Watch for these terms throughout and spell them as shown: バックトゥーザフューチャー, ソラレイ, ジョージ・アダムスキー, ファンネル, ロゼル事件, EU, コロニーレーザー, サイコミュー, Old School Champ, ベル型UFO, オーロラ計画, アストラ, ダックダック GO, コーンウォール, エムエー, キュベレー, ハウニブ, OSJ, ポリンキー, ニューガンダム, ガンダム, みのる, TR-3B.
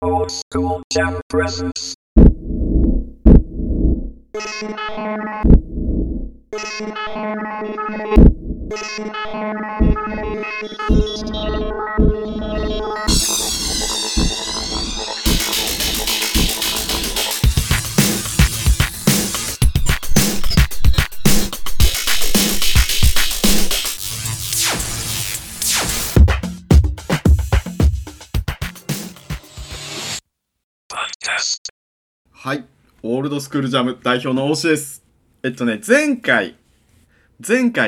Old School Champ Presents.はい、オールドスクールジャム代表の大志です。前回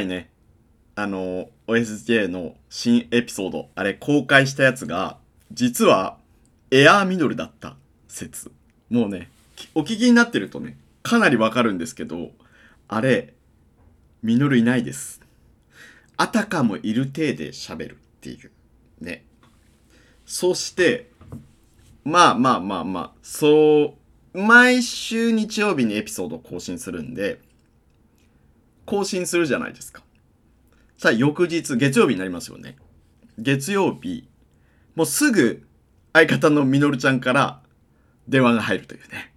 ね、OSJ の新エピソード、あれ公開したやつが実はエアーミドルだった説、もうねお聞きになってるとねかなりわかるんですけど、あれミドルいないです。あたかもいる体で喋るっていうね。そしてまあそう毎週日曜日にエピソードを更新するんで、更新するじゃないですか。さあ翌日月曜日になりますよね。月曜日もうすぐ相方のみのるちゃんから電話が入るというね。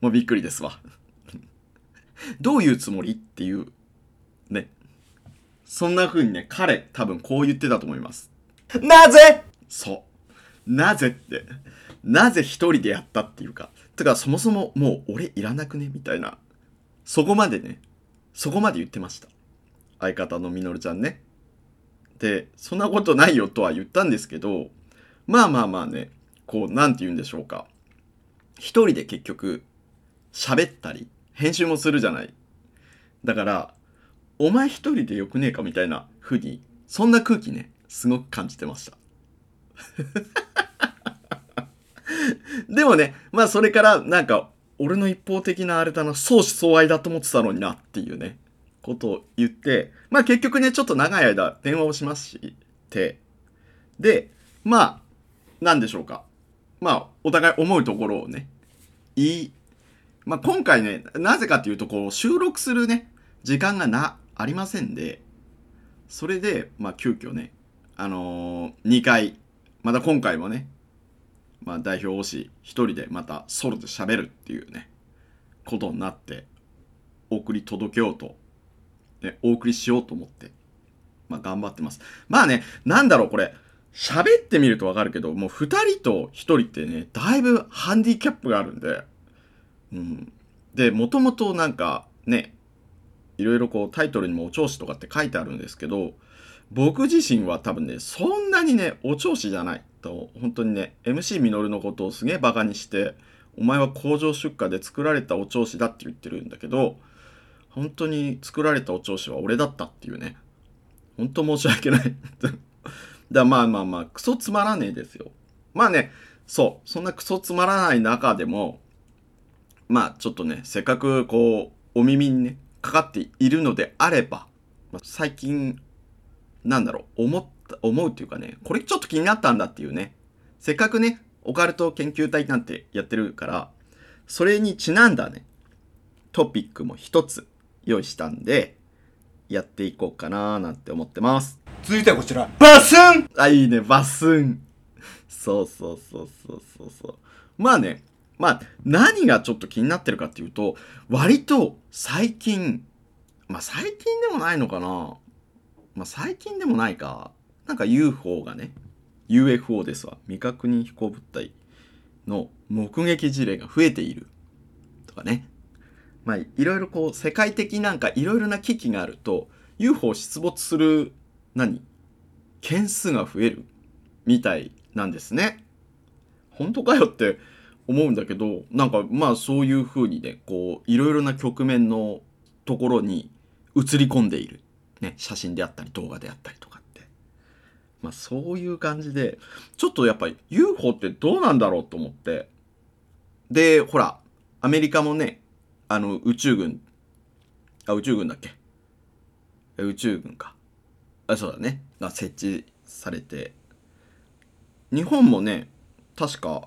もうびっくりですわどういうつもりっていうね。そんな風にね、彼多分こう言ってたと思います。なぜ、そうなぜってなぜ一人でやったっていうか、てかそもそももう俺いらなくねみたいな、そこまで言ってました、相方のみのるちゃんね。でそんなことないよとは言ったんですけど、まあね、こうなんて言うんでしょうか、一人で結局喋ったり編集もするじゃない。だからお前一人でよくねえかみたいな風に、そんな空気ねすごく感じてましたでもね、まあそれからなんか俺の一方的なあれだな、相思相愛だと思ってたのになっていうねことを言って、まあ結局ねちょっと長い間電話をしまして、でまあなんでしょうか、まあお互い思うところをねまあ今回ね、なぜかというとこう収録するね時間がありませんで、それでまあ急遽ね2回また今回もね、まあ、代表推し一人でまたソロで喋るっていうねことになって、送り届けようと、ね、お送りしようと思って、まあ、頑張ってます。まあね、なんだろう、これ喋ってみると分かるけど、もう2人と1人ってねだいぶハンディキャップがあるんで、うん、でもともとなんかねいろいろこうタイトルにもお調子とかって書いてあるんですけど、僕自身は多分ねそんなにねお調子じゃないと、本当にね MC みのるのことをすげえバカにして、お前は工場出荷で作られたお調子だって言ってるんだけど、本当に作られたお調子は俺だったっていうね、本当申し訳ないだまあクソつまらねえですよ。まあね、そうそんなクソつまらない中でも、まあちょっとねせっかくこうお耳にねかかっているのであれば、最近なんだろう思うっていうかね、これちょっと気になったんだっていうね、せっかくねオカルト研究隊なんてやってるから、それにちなんだねトピックも一つ用意したんでやっていこうかなーなんて思ってます。続いてはこちら、バスン。あ、いいねバスンそうまあね、まあ何がちょっと気になってるかっていうと、割と最近、まあ最近でもないのかな、まあ最近でもないか、なんか UFO がね、 UFO ですわ、未確認飛行物体の目撃事例が増えているとかね、まあいろいろこう世界的なんかいろいろな危機があると UFO 出没する件数が増えるみたいなんですね。本当かよって思うんだけど、なんかまあそういう風にねこういろいろな局面のところに映り込んでいるね、写真であったり動画であったりとかって、まあそういう感じで、ちょっとやっぱり UFO ってどうなんだろうと思って、でほらアメリカもね宇宙軍が設置されて、日本もね確か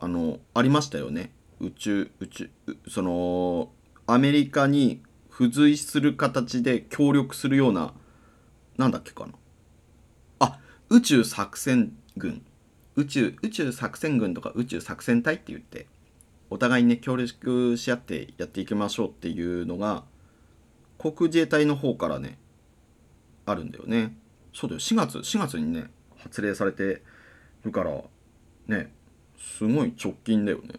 ありましたよね、そのアメリカに付随する形で協力するような、なんだっけかな、あ、宇宙作戦軍宇宙作戦軍とか宇宙作戦隊って言ってお互いにね協力し合ってやっていきましょうっていうのが航空自衛隊の方からねあるんだよね。そうだよ、4月にね発令されてるからね、すごい直近だよね。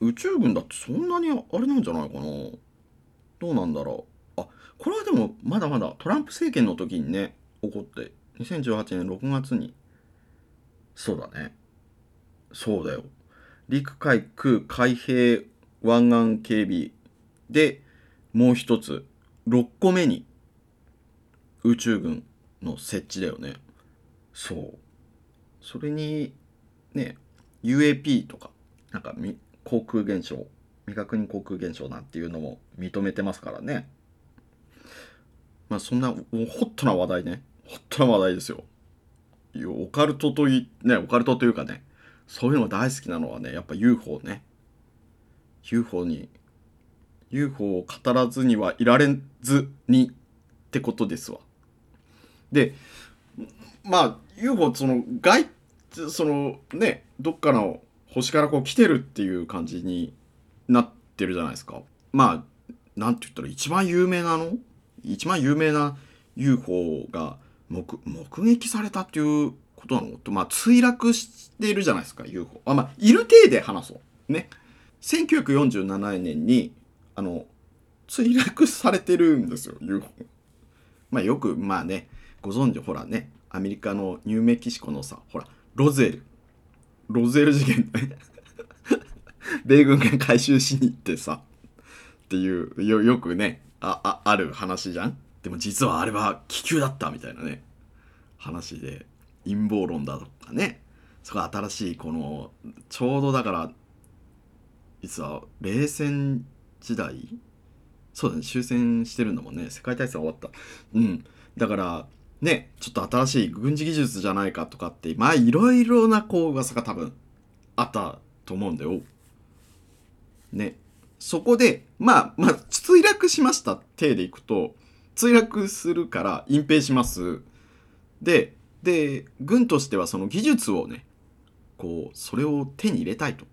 宇宙軍だってそんなにあれなんじゃないかな。どうなんだろう。あ、これはでもまだまだトランプ政権の時にね起こって2018年6月に、そうだね、そうだよ、陸海空海兵湾岸警備でもう一つ6個目に宇宙軍の設置だよね。そう、それにね UAP とかなんか航空現象、未確認航空現象なんていうのも認めてますからね。まあそんなホットな話題ね、ホットな話題ですよ。オカルトとね、オカルトというかね、そういうの大好きなのはね、やっぱ UFO ね。UFO を語らずにはいられずにってことですわ。で、まあ UFO そのね、どっかの星からこう来てるっていう感じになってるじゃないですか。まあなんて言ったら一番有名な UFO が目撃されたっていうことなのと、まあ墜落しているじゃないですか UFO。あ、まあいる体で話そうね。1947年に墜落されてるんですよ UFO。まあよくまあねご存知、ほらねアメリカのニューメキシコのさ、ほらロゼル事件米軍が回収しに行ってさっていうよくね ある話じゃん。でも実はあれは気球だったみたいなね話で、陰謀論だとかね、そこ新しいこのちょうどだから実は冷戦時代、そうだね、終戦してるんだもんね、世界大戦終わった、うん、だからねちょっと新しい軍事技術じゃないかとかってまあいろいろなこう噂が多分あったと思うんだよね。そこでまあ墜落しました体でいくと、墜落するから隠蔽します。で軍としてはその技術をねこうそれを手に入れたいと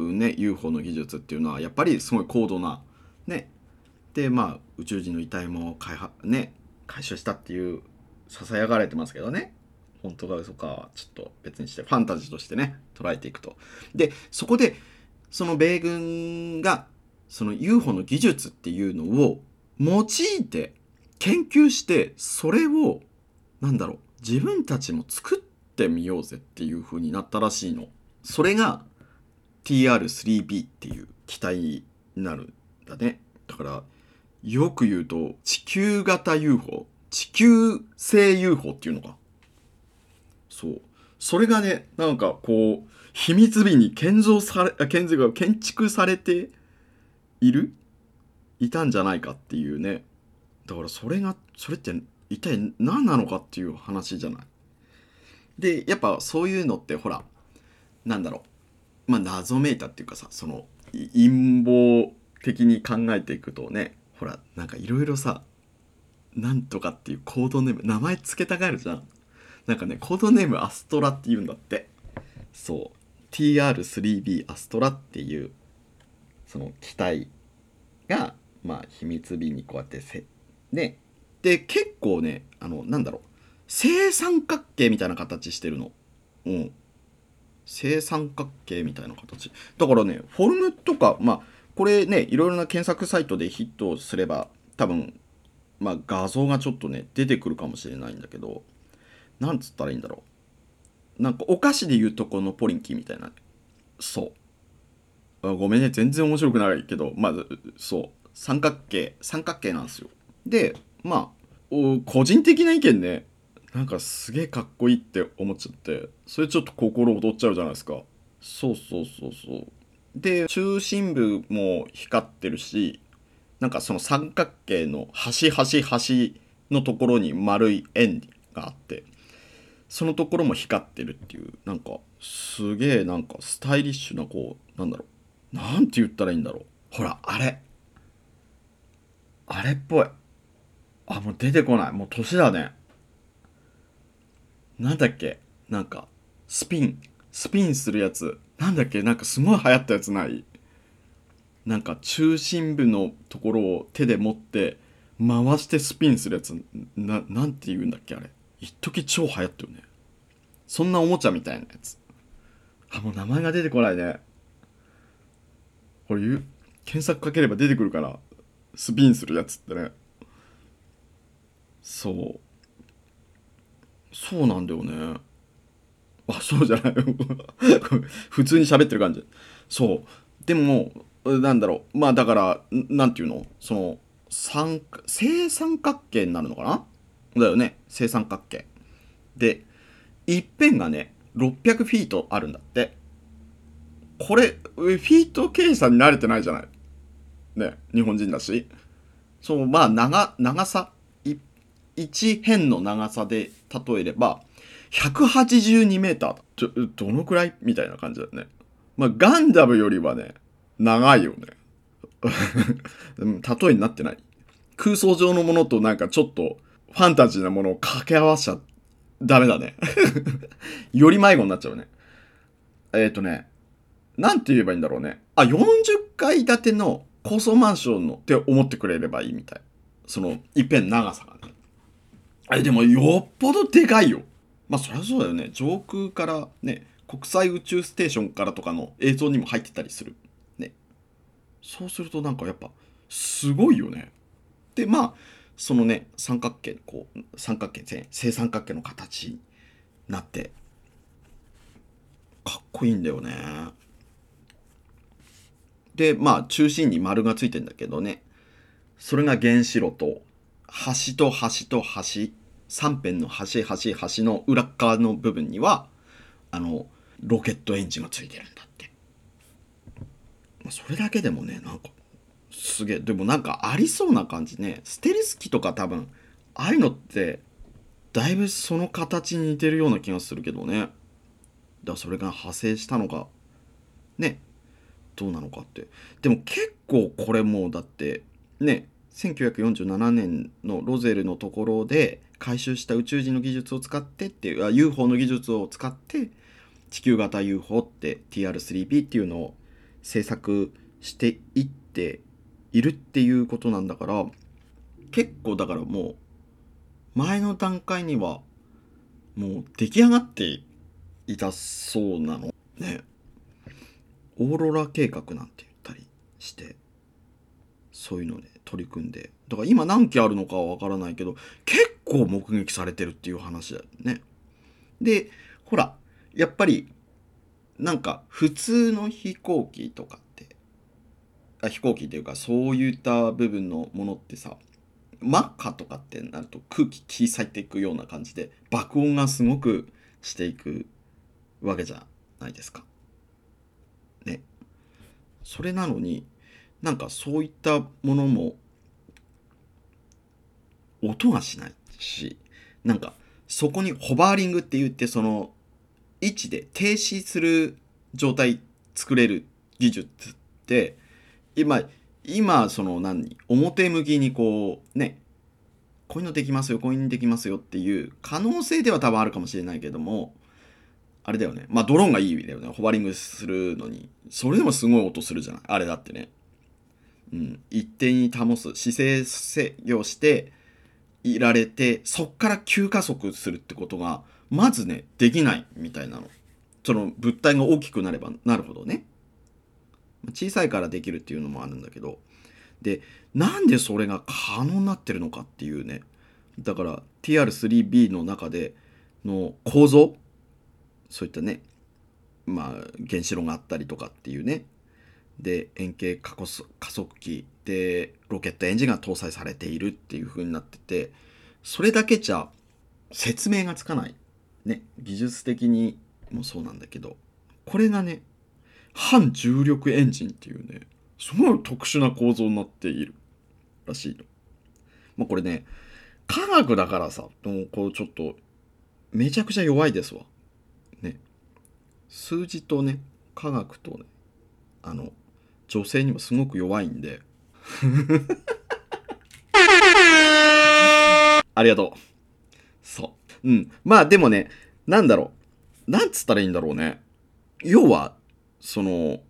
ね、 UFO の技術っていうのはやっぱりすごい高度なね、でまあ宇宙人の遺体も回収したっていうささやかれてますけどね、本当か嘘かはちょっと別にしてファンタジーとしてね捉えていくと。でそこでその米軍がその UFO の技術っていうのを用いて研究して、それをなんだろう自分たちも作ってみようぜっていう風になったらしいの。それが TR-3B っていう機体になるんだね。だからよく言うと地球型 UFO、 地球性 UFO っていうのか。そう。それがね、なんかこう秘密裏に建築されていたんじゃないかっていうね。だからそれって一体何なのかっていう話じゃない。で、やっぱそういうのってほら、なんだろう、まあ謎めいたっていうかさ、その陰謀的に考えていくとね、ほらなんかいろいろさ、なんとかっていうコードネーム、名前つけたがるじゃん。なんかねコードネームアストラっていうんだって。そう TR-3B アストラっていうその機体がまあ秘密裏にこうやってね、で結構ねなんだろう正三角形みたいな形してるの。うん、正三角形みたいな形だからね、フォルムとかまあこれねいろいろな検索サイトでヒットすれば多分まあ画像がちょっとね出てくるかもしれないんだけど、なんつったらいいんだろう、なんかお菓子でいうとこのポリンキーみたいな。そう、ごめんね全然面白くないけど、まあそう三角形なんですよ。でまあ個人的な意見ね、なんかすげえかっこいいって思っちゃって、それちょっと心躍っちゃうじゃないですか。そうで中心部も光ってるし、なんかその三角形の端のところに丸い円があって、そのところも光ってるっていう、なんかすげえなんかスタイリッシュなこうなんだろう、なんて言ったらいいんだろう、ほらあれっぽい。あ、もう出てこない、もう年だね。なんだっけ、なんかスピンスピンするやつなんだっけ、なんかすごい流行ったやつない？なんか中心部のところを手で持って回してスピンするやつ なんて言うんだっけあれ。一時超流行ったよね。そんなおもちゃみたいなやつ。あ、もう名前が出てこないね。これ検索かければ出てくるから、スピンするやつってね。そうなんだよね。あ、そうじゃない普通に喋ってる感じ。そうでもなんだろう、まあだからなんていうの、その正三角形になるのかな、だよね、正三角形で一辺がね600フィートあるんだって。これフィート計算に慣れてないじゃないね、日本人だし。そう、まあ長さ一辺の長さで例えれば182メーター、どのくらいみたいな感じだよね。まあガンダムよりはね長いよね例えになってない。空想上のものとなんかちょっとファンタジーなものを掛け合わせちゃダメだねより迷子になっちゃうね。なんて言えばいいんだろうね。あ、40階建ての高層マンションのって思ってくれればいいみたい。その一辺長さがね。あれでもよっぽどでかいよ。まあそりゃそうだよね。上空からね、国際宇宙ステーションからとかの映像にも入ってたりするね。そうするとなんかやっぱすごいよね。で、まあそのね三角形、こう三角形、正三角形の形になってかっこいいんだよね。で、まあ中心に丸がついてんだけどね、それが原子炉と端と端と端、3辺の端端端の裏側の部分にはロケットエンジンがついてるんだって。まあ、それだけでもねなんかすげえ。でもなんかありそうな感じね。ステルス機とか多分ああいうのってだいぶその形に似てるような気がするけどね。だそれが派生したのかね、どうなのかって。でも結構これもうだってね、1947年のロゼルのところで回収した宇宙人の技術を使ってっていう、UFO の技術を使って地球型 UFO って TR-3B っていうのを制作していっているっていうことなんだから、結構だからもう前の段階にはもう出来上がっていたそうなのね。オーロラ計画なんて言ったりしてそういうのね取り組んで、だから今何機あるのかは分からないけど結構目撃されてるっていう話だよね。でほらやっぱりなんか普通の飛行機とかって飛行機というかそういった部分のものってさ、マッハとかってなると空気切り裂いていくような感じで爆音がすごくしていくわけじゃないですかね。それなのになんかそういったものも音がしないし、なんかそこにホバーリングって言って、その位置で停止する状態作れる技術って今その表向きにこうね、こういうのできますよ、こういうのできますよっていう可能性では多分あるかもしれないけども、あれだよね、まあドローンがいい意味だよね。ホバリングするのにそれでもすごい音するじゃないあれだってね。うん、一定に保つ姿勢制御していられて、そっから急加速するってことがまずねできないみたいなの。その物体が大きくなればなるほどね、小さいからできるっていうのもあるんだけど、でなんでそれが可能になってるのかっていうね。だから TR-3B の中での構造、そういったね、まあ原子炉があったりとかっていうね、で円形加速器でロケットエンジンが搭載されているっていう風になってて、それだけじゃ説明がつかないね。技術的にもそうなんだけど、これがね反重力エンジンっていうねすごい特殊な構造になっているらしいの。まあこれね科学だからさ、もうこうちょっとめちゃくちゃ弱いですわね。数字とね科学とね女性にもすごく弱いんでありがとう。そう、うん、まあでもねなんだろう、なんつったらいいんだろうね。要はその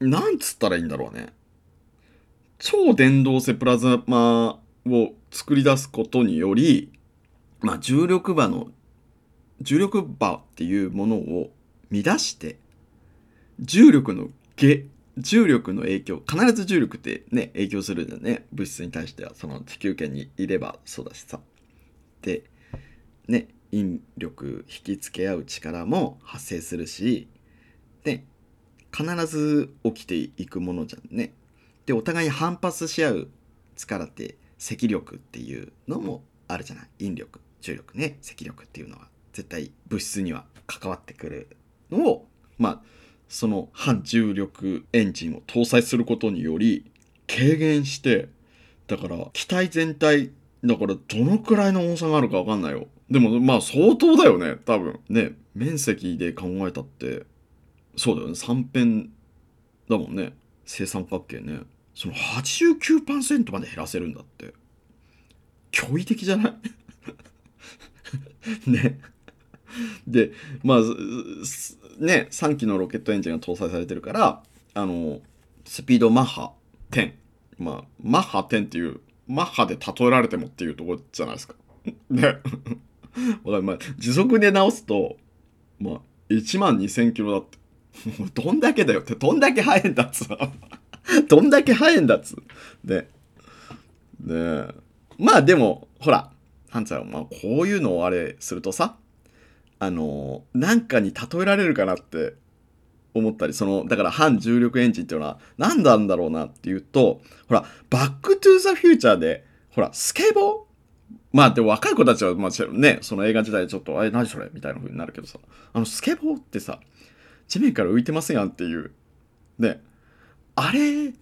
なんつったらいいんだろうね、超電導性プラズマを作り出すことにより、まあ、重力場っていうものを乱して重力の影響、必ず重力ってね影響するんだよね、物質に対しては。その地球圏にいればそうだしさ。でね、引力引きつけ合う力も発生するし、で必ず起きていくものじゃんね。でお互いに反発し合う力って斥力っていうのもあるじゃない、引力重力ね、斥力っていうのは絶対物質には関わってくるのを、まあその反重力エンジンを搭載することにより軽減して、だから機体全体だからどのくらいの重さがあるか分かんないよ。でもまあ相当だよね多分ね。面積で考えたってそうだよね、3辺だもんね、正三角形ね。その 89% まで減らせるんだって驚異的じゃないね。でまあね、3機のロケットエンジンが搭載されてるから、スピードマッハ10、まあマッハ10っていうマッハで例えられてもっていうところじゃないですかねまあ、時速で直すと、まあ、12,000キロだってどんだけだよって、どんだけ速いんだっつどんだけ速いんだっつで、ね、まあでもほらハンちゃん、まあ、こういうのをあれするとさ、なんかに例えられるかなって思ったり、そのだから反重力エンジンっていうのは何なんだろうなっていうと、ほらバックトゥーザフューチャーでほらスケボー、まあでも若い子たちはまあね、その映画時代でちょっとあれ何それみたいな風になるけどさ、スケボーってさ地面から浮いてますやんっていうね、あれ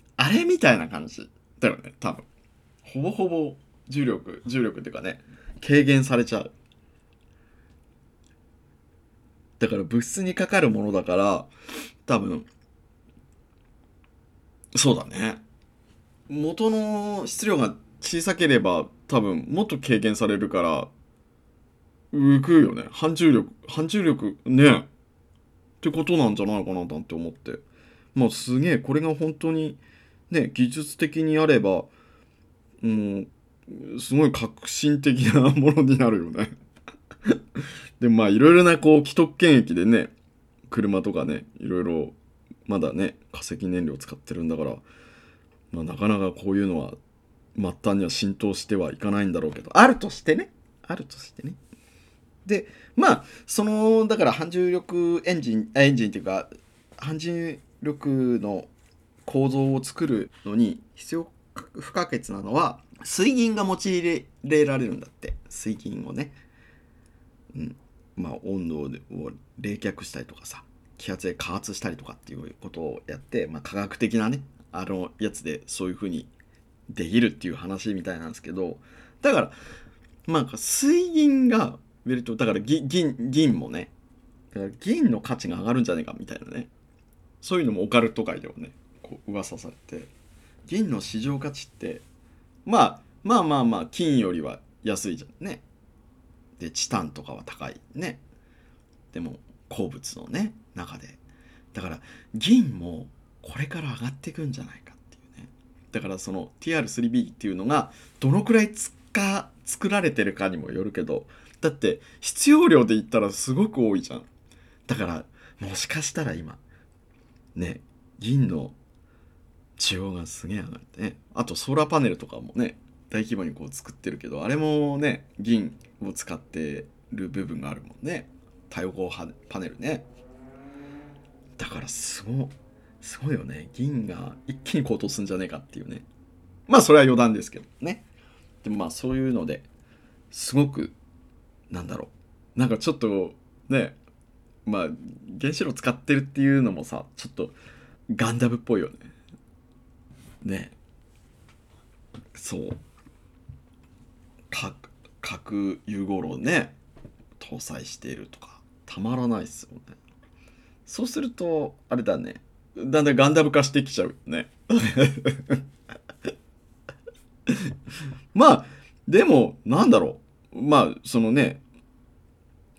みたいな感じだよね多分。ほぼほぼ重力っていうかね、軽減されちゃう。だから物質にかかるものだから多分そうだね、元の質量が小さければ多分もっと軽減されるから浮くよね、反重力ねってことなんじゃないかななんて思って、まあすげえこれが本当にね技術的にあればもうすごい革新的なものになるよねでまあいろいろなこう既得権益でね、車とかねいろいろまだね化石燃料使ってるんだから、まあ、なかなかこういうのは末端には浸透してはいかないんだろうけど、あるとしてね。でまあそのだから反重力エンジンっていうか反重力の構造を作るのに必要不可欠なのは水銀が用いられるんだって。水銀をね、うん、まあ温度を冷却したりとかさ、気圧で加圧したりとかっていうことをやって、まあ、科学的なねあのやつでそういう風にできるっていう話みたいなんですけど、だからまあ水銀がベルトだから 銀もね、だから銀の価値が上がるんじゃねえかみたいなね、そういうのもオカルト界ではねこう噂されて、銀の市場価値って、まあ金よりは安いじゃんね。でチタンとかは高いね。でも鉱物のね中でだから銀もこれから上がっていくんじゃないかっていうね。だからその TR-3B っていうのがどのくらい作られてるかにもよるけど、だって必要量で言ったらすごく多いじゃん。だからもしかしたら今ね銀の需要がすげえ上がってね、あとソーラーパネルとかもね大規模にこう作ってるけど、あれもね銀を使ってる部分があるもんね、太陽光パネルね。だからすごいよね、銀が一気に高騰するんじゃねえかっていうね。まあそれは余談ですけどね。でもまあそういうのですごくなんだろう、なんかちょっとねまあ原子炉使ってるっていうのもさちょっとガンダムっぽいよね。ねそう核融合炉ね搭載しているとかたまらないっすよね。そうするとあれだね、だんだんガンダム化してきちゃうねまあでもなんだろう、まあそのね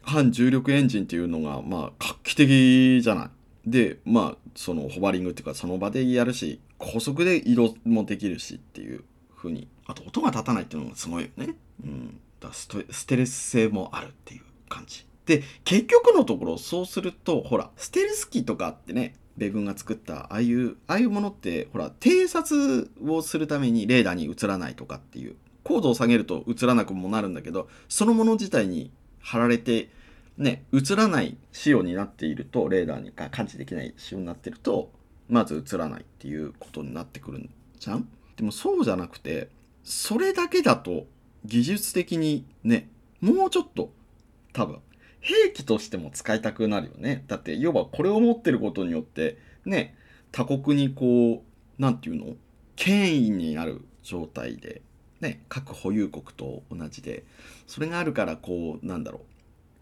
反重力エンジンっていうのがまあ画期的じゃない。でまあそのホバリングっていうかその場でやるし高速で移動もできるしっていう風に、あと音が立たないっていうのがすごいよね、うん、だステルス性もあるっていう感じで、結局のところそうするとほらステルス機とかってね、米軍が作ったああいうものってほら偵察をするためにレーダーに映らないとかっていう、高度を下げると映らなくもなるんだけど、そのもの自体に貼られてね映らない仕様になっていると、レーダーにか感知できない仕様になっているとまず映らないっていうことになってくるんじゃん。でもそうじゃなくて、それだけだと技術的にねもうちょっと多分兵器としても使いたくなるよね。だって要はこれを持ってることによってね、他国にこうなんていうの、権威になる状態でね、核保有国と同じで、それがあるからこうなんだろう、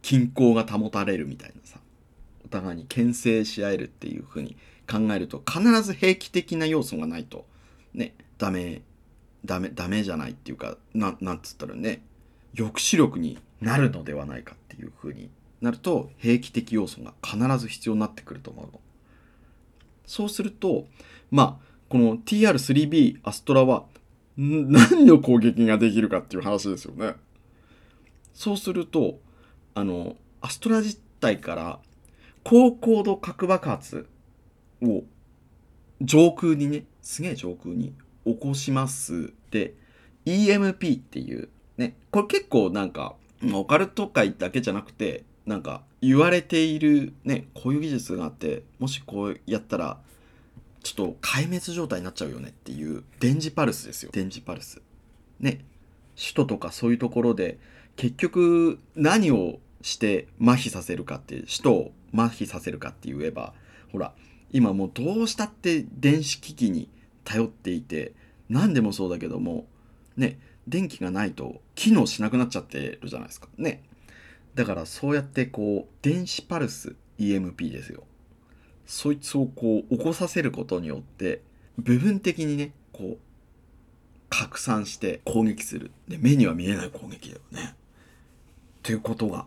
均衡が保たれるみたいなさ、お互いに牽制し合えるっていう風に考えると、必ず兵器的な要素がないとねダメじゃないっていうか、なんつったらね抑止力になるのではないかっていう風になると、兵器的要素が必ず必要になってくると思うの。そうするとまあこの TR-3B アストラは何の攻撃ができるかっていう話ですよね。そうするとアストラ実体から高高度核爆発を上空にね、すげえ上空に起こします。で EMP っていうね、これ結構なんかオカルト界だけじゃなくてなんか言われているね、こういう技術があって、もしこうやったらちょっと壊滅状態になっちゃうよねっていう電磁パルスですよ。電磁パルスね、首都とかそういうところで結局何をして麻痺させるかって、首都を麻痺させるかって言えば、ほら今もうどうしたって電子機器に頼っていて、何でもそうだけどもね、電気がないと機能しなくなっちゃってるじゃないですかね。だからそうやってこう電子パルス EMP ですよ、そいつをこう起こさせることによって部分的にねこう拡散して攻撃する、で目には見えない攻撃だよねということが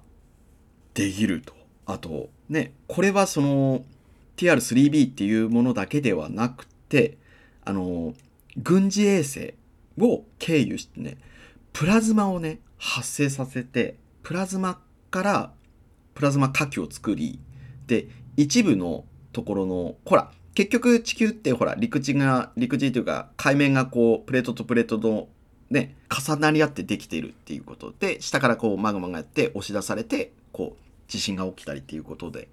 できると。あとね、これはその TR-3B っていうものだけではなくて、軍事衛星を経由してね、プラズマをね発生させて、プラズマ火器を作り、で一部のところのほら結局地球ってほら陸地というか海面がこうプレートとプレートのね重なり合ってできているっていうことで、下からこうマグマがやって押し出されてこう地震が起きたりっていうことで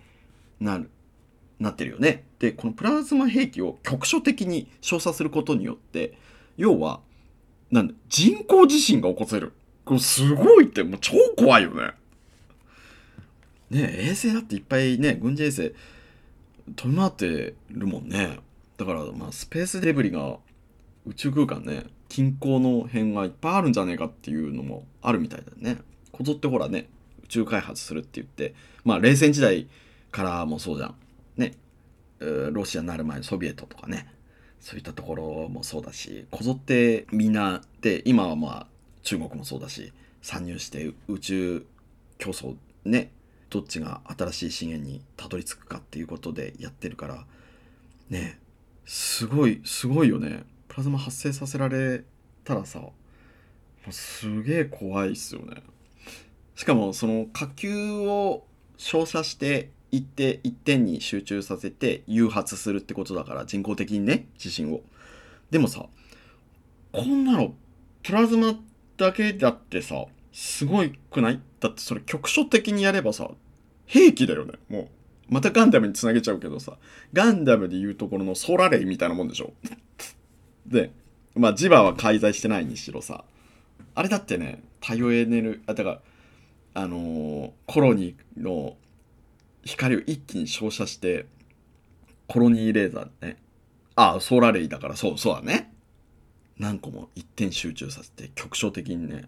なってるよね。でこのプラズマ兵器を局所的に照射することによって、要は人工地震が起こせる。これすごいって、もう超怖いよね。ね衛星だっていっぱいね、軍事衛星飛び回ってるもんね。だからまあスペースデブリが宇宙空間ね近郊の辺がいっぱいあるんじゃねえかっていうのもあるみたいだね。こぞってほらね宇宙開発するって言って、まあ冷戦時代からもそうじゃんね、ロシアになる前のソビエトとかね、そういったところもそうだし、こぞってみんなで、今はまあ中国もそうだし、参入して宇宙競争ね、どっちが新しい資源にたどり着くかっていうことでやってるからね、すごいよね。プラズマ発生させられたらさ、すげえ怖いっすよね。しかもその火球を照射して一点に集中させて誘発するってことだから、人工的にね地震を。でもさ、こんなのプラズマだけだってさすごいくない？だってそれ局所的にやればさ兵器だよね。もうまたガンダムにつなげちゃうけどさ、ガンダムでいうところのソラレイみたいなもんでしょでまあ磁場は介在してないにしろさ、あれだってね太陽エネルギーだから、コロニーの光を一気に照射して、コロニーレーザーね、ソラレイだから、そうだね、何個も一点集中させて局所的にね、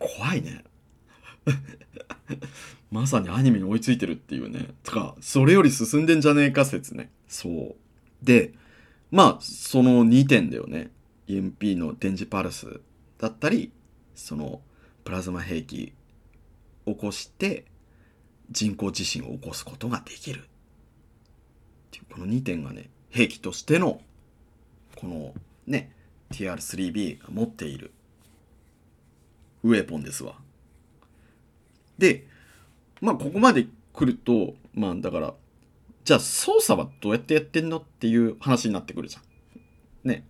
怖いねまさにアニメに追いついてるっていうね、とかそれより進んでんじゃねえか説ね。そうでまあその2点だよね、 EMP の電磁パルスだったり、そのプラズマ兵器起こして人工地震を起こすことができるっていう、この2点がね、兵器としてのこのね TR-3B が持っているウェポンですわ。で、まあここまで来ると、まあだからじゃあ操作はどうやってやってんのっていう話になってくるじゃんね。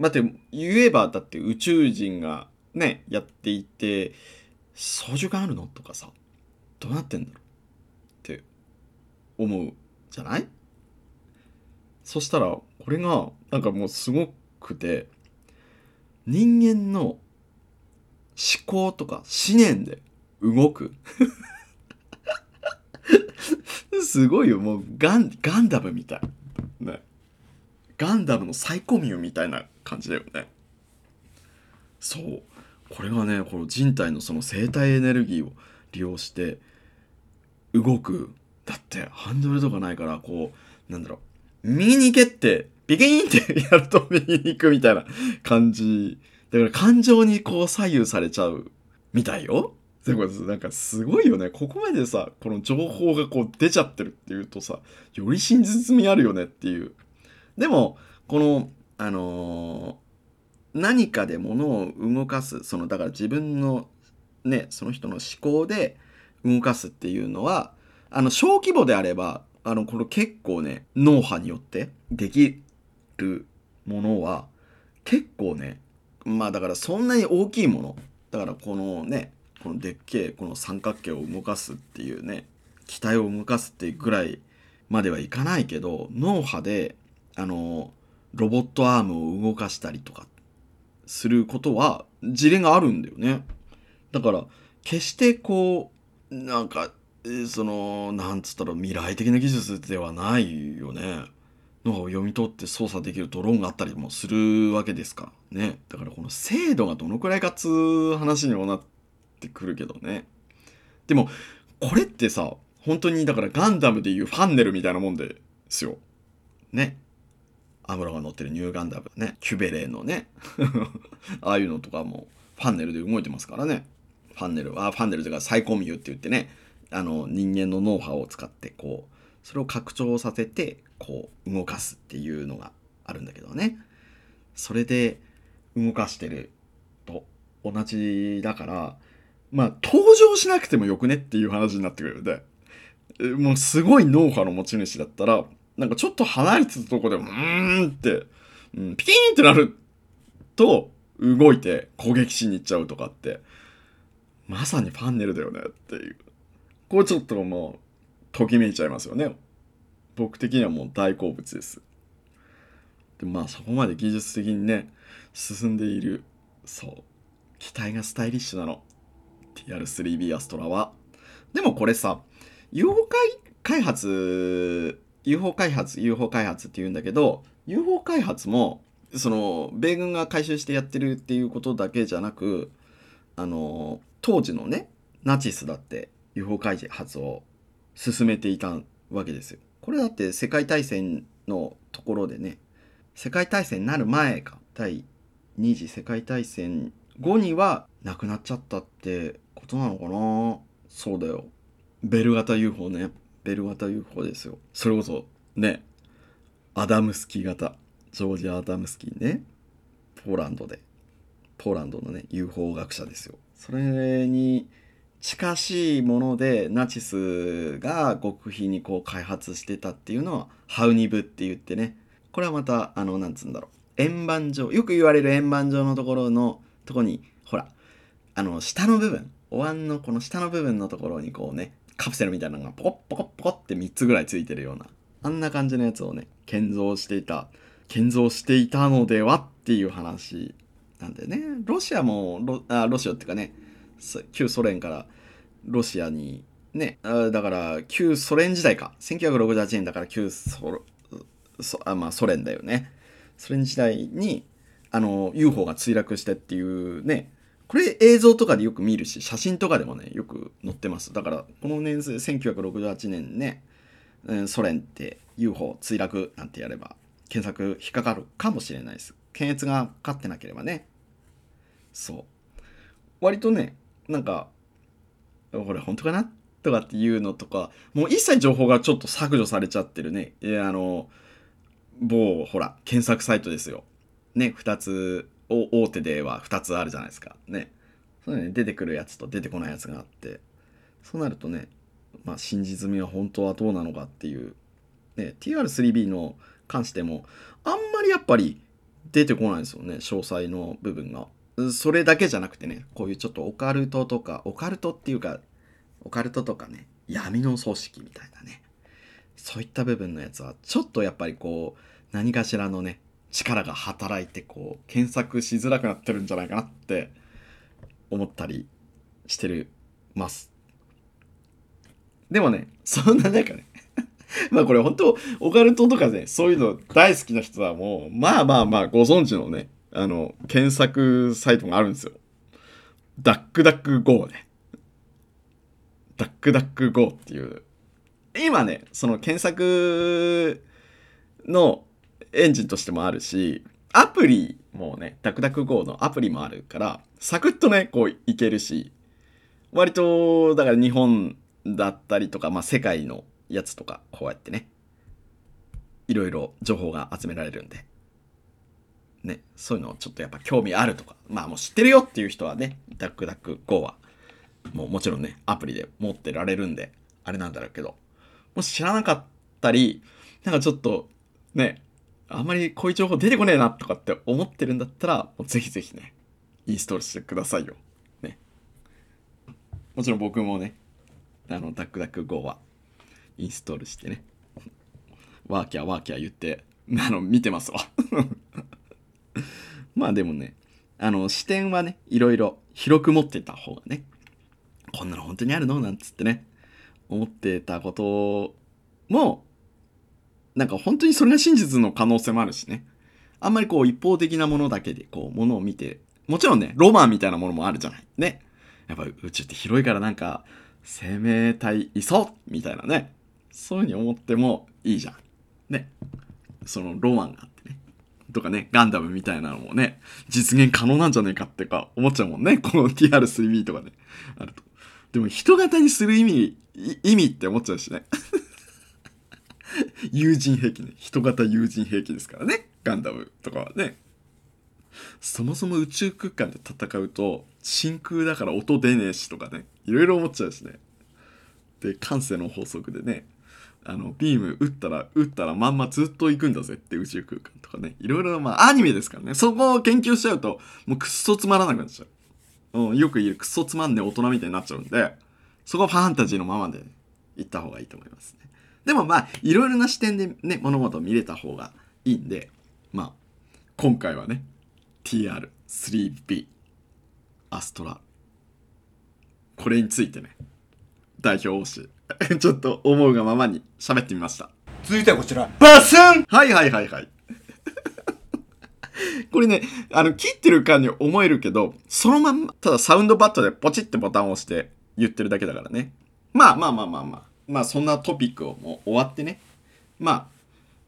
だって言えばだって宇宙人がねやっていて操縦があるのとかさ、どうなってんだろうって思うじゃない？そしたらこれがなんかもうすごくて、人間の思考とか思念で動くすごいよ、もうガンダムみたいね、ガンダムのサイコミューみたいな感じだよね。そう、これがね、この人体のその生体エネルギーを利用して動く。だってハンドルとかないから、こうなんだろう、右に行けってビキーンってやると右に行くみたいな感じだから、感情にこう左右されちゃうみたいよ。でもなんかすごいよね、ここまでさ、この情報がこう出ちゃってるっていうとさ、より真実味あるよねっていう。でもこの何かで物を動かす、そのだから自分のね、その人の思考で動かすっていうのは、小規模であればこの結構ね、脳波によってできるものは結構ね、まあだからそんなに大きいものだから、このね、このでっけえこの三角形を動かすっていうね、機体を動かすっていうぐらいまではいかないけど、脳波でロボットアームを動かしたりとかすることは事例があるんだよね。だから決してこうなんかそのなんつったら未来的な技術ではないよね。脳波を読み取って操作できるドローンがあったりもするわけですからね。だからこの精度がどのくらいかつ話にもなってくるけどね。でもこれってさ、本当にだからガンダムでいうファンネルみたいなもんですよね。アムロが乗ってるニューガンダムね、キュベレーのねああいうのとかもファンネルで動いてますからね。ファンネルというかサイコミューって言ってね、人間の脳波を使ってこうそれを拡張させてこう動かすっていうのがあるんだけどね。それで動かしてると同じだから、まあ登場しなくてもよくねっていう話になってくるので、もうすごい脳波の持ち主だったら、なんかちょっと離れてたとこでって、ピキーンってなると動いて攻撃しに行っちゃうとかって、まさにファンネルだよねっていう、これちょっともうときめいちゃいますよね。僕的にはもう大好物です。でまあそこまで技術的にね進んでいる、そう機体がスタイリッシュなの TR-3B アストラは。でもこれさ、UFO 開発って言うんだけど、 UFO 開発もその米軍が回収してやってるっていうことだけじゃなく、当時のねナチスだって UFO 開発を進めていたわけですよ。これだって世界大戦のところでね、世界大戦になる前か、第二次世界大戦後にはなくなっちゃったってことなのかな。そうだよ、ベル型 UFO ね、ベル型 UFO ですよ。それこそね、アダムスキー型、ジョージ・アダムスキーね、ポーランドのね UFO 学者ですよ。それに近しいものでナチスが極秘にこう開発してたっていうのはハウニブって言ってね、これはまたなんつうんだろう、円盤状、よく言われる円盤状のところにほら下の部分、お椀のこの下の部分のところにこうね、カプセルみたいなのがポコッポコッポコッって3つぐらいついてるような、あんな感じのやつをね建造していたのではっていう話なんでね。ロシアっていうかね、旧ソ連からロシアにね、だから旧ソ連時代か、1968年だからソ連だよね。ソ連時代にUFO が墜落してっていうね、これ映像とかでよく見るし、写真とかでもねよく載ってます。だからこの年数1968年ね、ソ連って UFO 墜落なんてやれば検索引っかかるかもしれないです、検閲がかかってなければね。そう割とね、なんかこれ本当かなっとかっていうのとか、もう一切情報がちょっと削除されちゃってるね。某ほら検索サイトですよね。2つ大手では2つあるじゃないですかね。そうね、出てくるやつと出てこないやつがあって、そうなるとね、まあ真実味は本当はどうなのかっていうね。 TR-3B の関してもあんまりやっぱり出てこないですよね、詳細の部分が。それだけじゃなくてね、こういうちょっとオカルトとかね、闇の組織みたいなね、そういった部分のやつはちょっとやっぱりこう何かしらのね力が働いて、こう検索しづらくなってるんじゃないかなって思ったりしてるます。でもね、そんな中ねまあこれ本当オカルトとかね、そういうの大好きな人はもうまあご存知のね、検索サイトがあるんですよ。ダックダック GO ね。ダックダック GO っていう。今ね、その検索のエンジンとしてもあるし、アプリもね、ダックダック GO のアプリもあるから、サクッとね、こういけるし、割と、だから日本だったりとか、まあ世界のやつとか、こうやってね、いろいろ情報が集められるんで。ね、そういうのをちょっとやっぱ興味あるとか、まあもう知ってるよっていう人はね、ダックダック GO はもうもちろんねアプリで持ってられるんであれなんだろうけど、もし知らなかったりなんかちょっとねあんまりこういう情報出てこねえなとかって思ってるんだったら、もうぜひぜひねインストールしてくださいよ、ね、もちろん僕もねダックダック GO はインストールしてねワーキャー言って見てますわまあでもね、視点はねいろいろ広く持ってた方がね、こんなの本当にあるのなんつってね思ってたこともなんか本当にそれが真実の可能性もあるしね、あんまりこう一方的なものだけでこうものを見て、もちろんねロマンみたいなものもあるじゃないね。やっぱ宇宙って広いからなんか生命体いそうみたいなね、そういう風に思ってもいいじゃんね、そのロマンがあってねとかね、ガンダムみたいなのもね実現可能なんじゃねえかってか思っちゃうもんね、この TR-3B とかねあると。でも人型にする意味って思っちゃうしね友人兵器ね、人型友人兵器ですからね、ガンダムとかはね。そもそも宇宙空間で戦うと真空だから音出ねえしとかね、いろいろ思っちゃうしね。で慣性の法則でね、ビーム打ったらまんまずっと行くんだぜって宇宙空間とかね、いろいろな、まあアニメですからね、そこを研究しちゃうともうくっそつまらなくなっちゃう、よく言うくっそつまんねえ大人みたいになっちゃうんで、そこはファンタジーのままで行った方がいいと思いますね。でもまあいろいろな視点でね物事を見れた方がいいんで、まあ今回はね TR-3B アストラ、これについてね代表をしちょっと思うがままに喋ってみました。続いてはこちら、バスン。はいこれね切ってる感に思えるけど、そのまんまただサウンドバットでポチってボタンを押して言ってるだけだからね。まあそんなトピックをもう終わってね、ま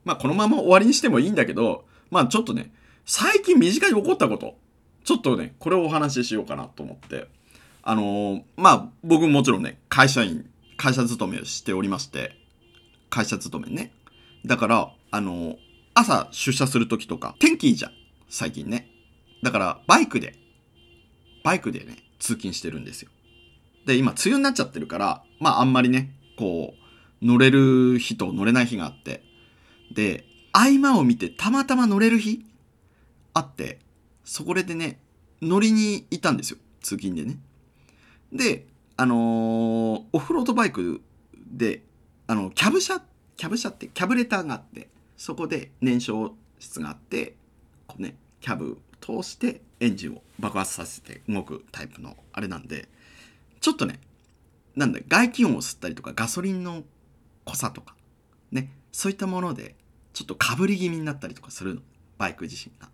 あこのまま終わりにしてもいいんだけど、まあちょっとね最近身近に起こったことちょっとねこれをお話ししようかなと思って、まあ僕もちろんね会社勤めをしておりまして、会社勤めね、だから朝出社するときとか天気いいじゃん最近ね、だからバイクでね通勤してるんですよ。で今梅雨になっちゃってるから、まああんまりねこう乗れる日と乗れない日があって、で合間を見てたまたま乗れる日あって、そこでね乗りに行ったんですよ通勤でね。でオフロードバイクでキャブ車ってキャブレターがあって、そこで燃焼室があって、こうねキャブを通してエンジンを爆発させて動くタイプのあれなんで、ちょっとねなんだ外気温を吸ったりとかガソリンの濃さとかね、そういったものでちょっとかぶり気味になったりとかするのバイク自身が。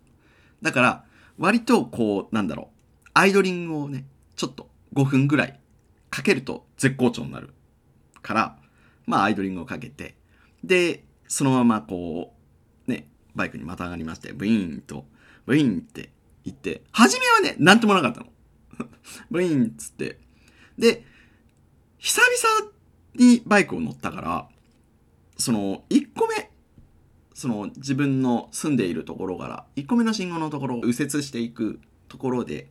だから割とこうなんだろうアイドリングをねちょっと5分ぐらいかけると絶好調になるから、まあアイドリングをかけて、でそのままこうねバイクにまた上がりまして、ブイーンって行って、初めはねなんともなかったのブイーンっつって、で久々にバイクを乗ったから、その1個目その自分の住んでいるところから1個目の信号のところを右折していくところで、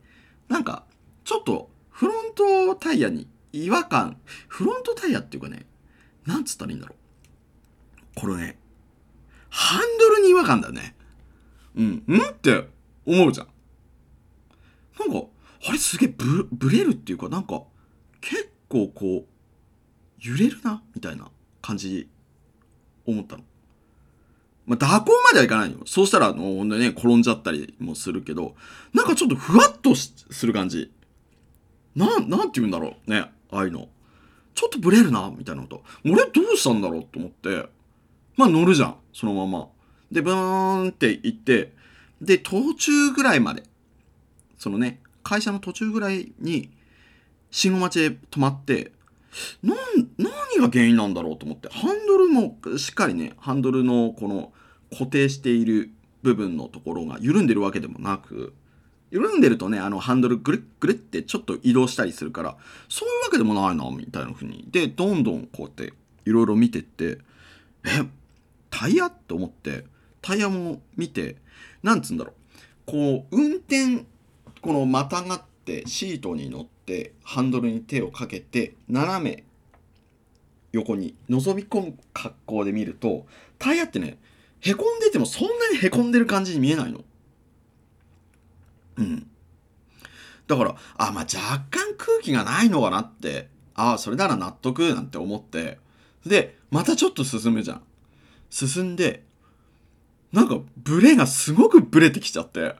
なんかちょっとフロントタイヤに違和感、フロントタイヤっていうかね、なんつったらいいんだろう、これね、ハンドルに違和感だね。うんって思うじゃん。なんかあれすげえブレるっていうか、なんか結構こう揺れるなみたいな感じ思ったの。まあ蛇行まではいかないよ。そうしたらほんでね、転んじゃったりもするけど、なんかちょっとふわっとする感じ。なんて言うんだろうね、ああいうの。ちょっとブレるなみたいなこと。俺どうしたんだろうと思って、まあ乗るじゃん、そのまま。でブーンって行って、で途中ぐらいまで、そのね、会社の途中ぐらいに信号待ちで止まって、何が原因なんだろうと思って、ハンドルもしっかりね、ハンドルのこの固定している部分のところが緩んでるわけでもなく、緩んでるとね、ハンドルぐるっぐるってちょっと移動したりするから、そういうわけでもないなみたいな風に、でどんどんこうやっていろいろ見てって、タイヤって思って、タイヤも見て、なんつうんだろう、こう運転、このまたがってシートに乗ってハンドルに手をかけて斜め横に覗み込む格好で見ると、タイヤってね、へこんでてもそんなにへこんでる感じに見えないの。だからまあ若干空気がないのかなって、それなら納得なんて思って、でまたちょっと進むじゃん。進んで、なんかブレがすごくブレてきちゃって、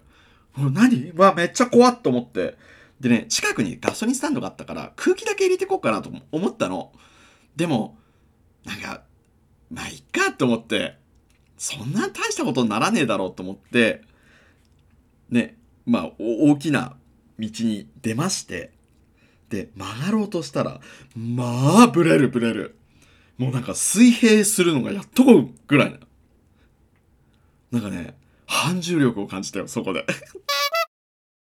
何めっちゃ怖っと思って、でね、近くにガソリンスタンドがあったから空気だけ入れてこうかなと思ったの。でもなんかまあいっかと思って、そんな大したことにならねえだろうと思ってね、まあ大きな道に出まして、で曲がろうとしたら、まあブレる、もうなんか水平するのがやっとこぐらいな。なんかね、反重力を感じたよ、そこで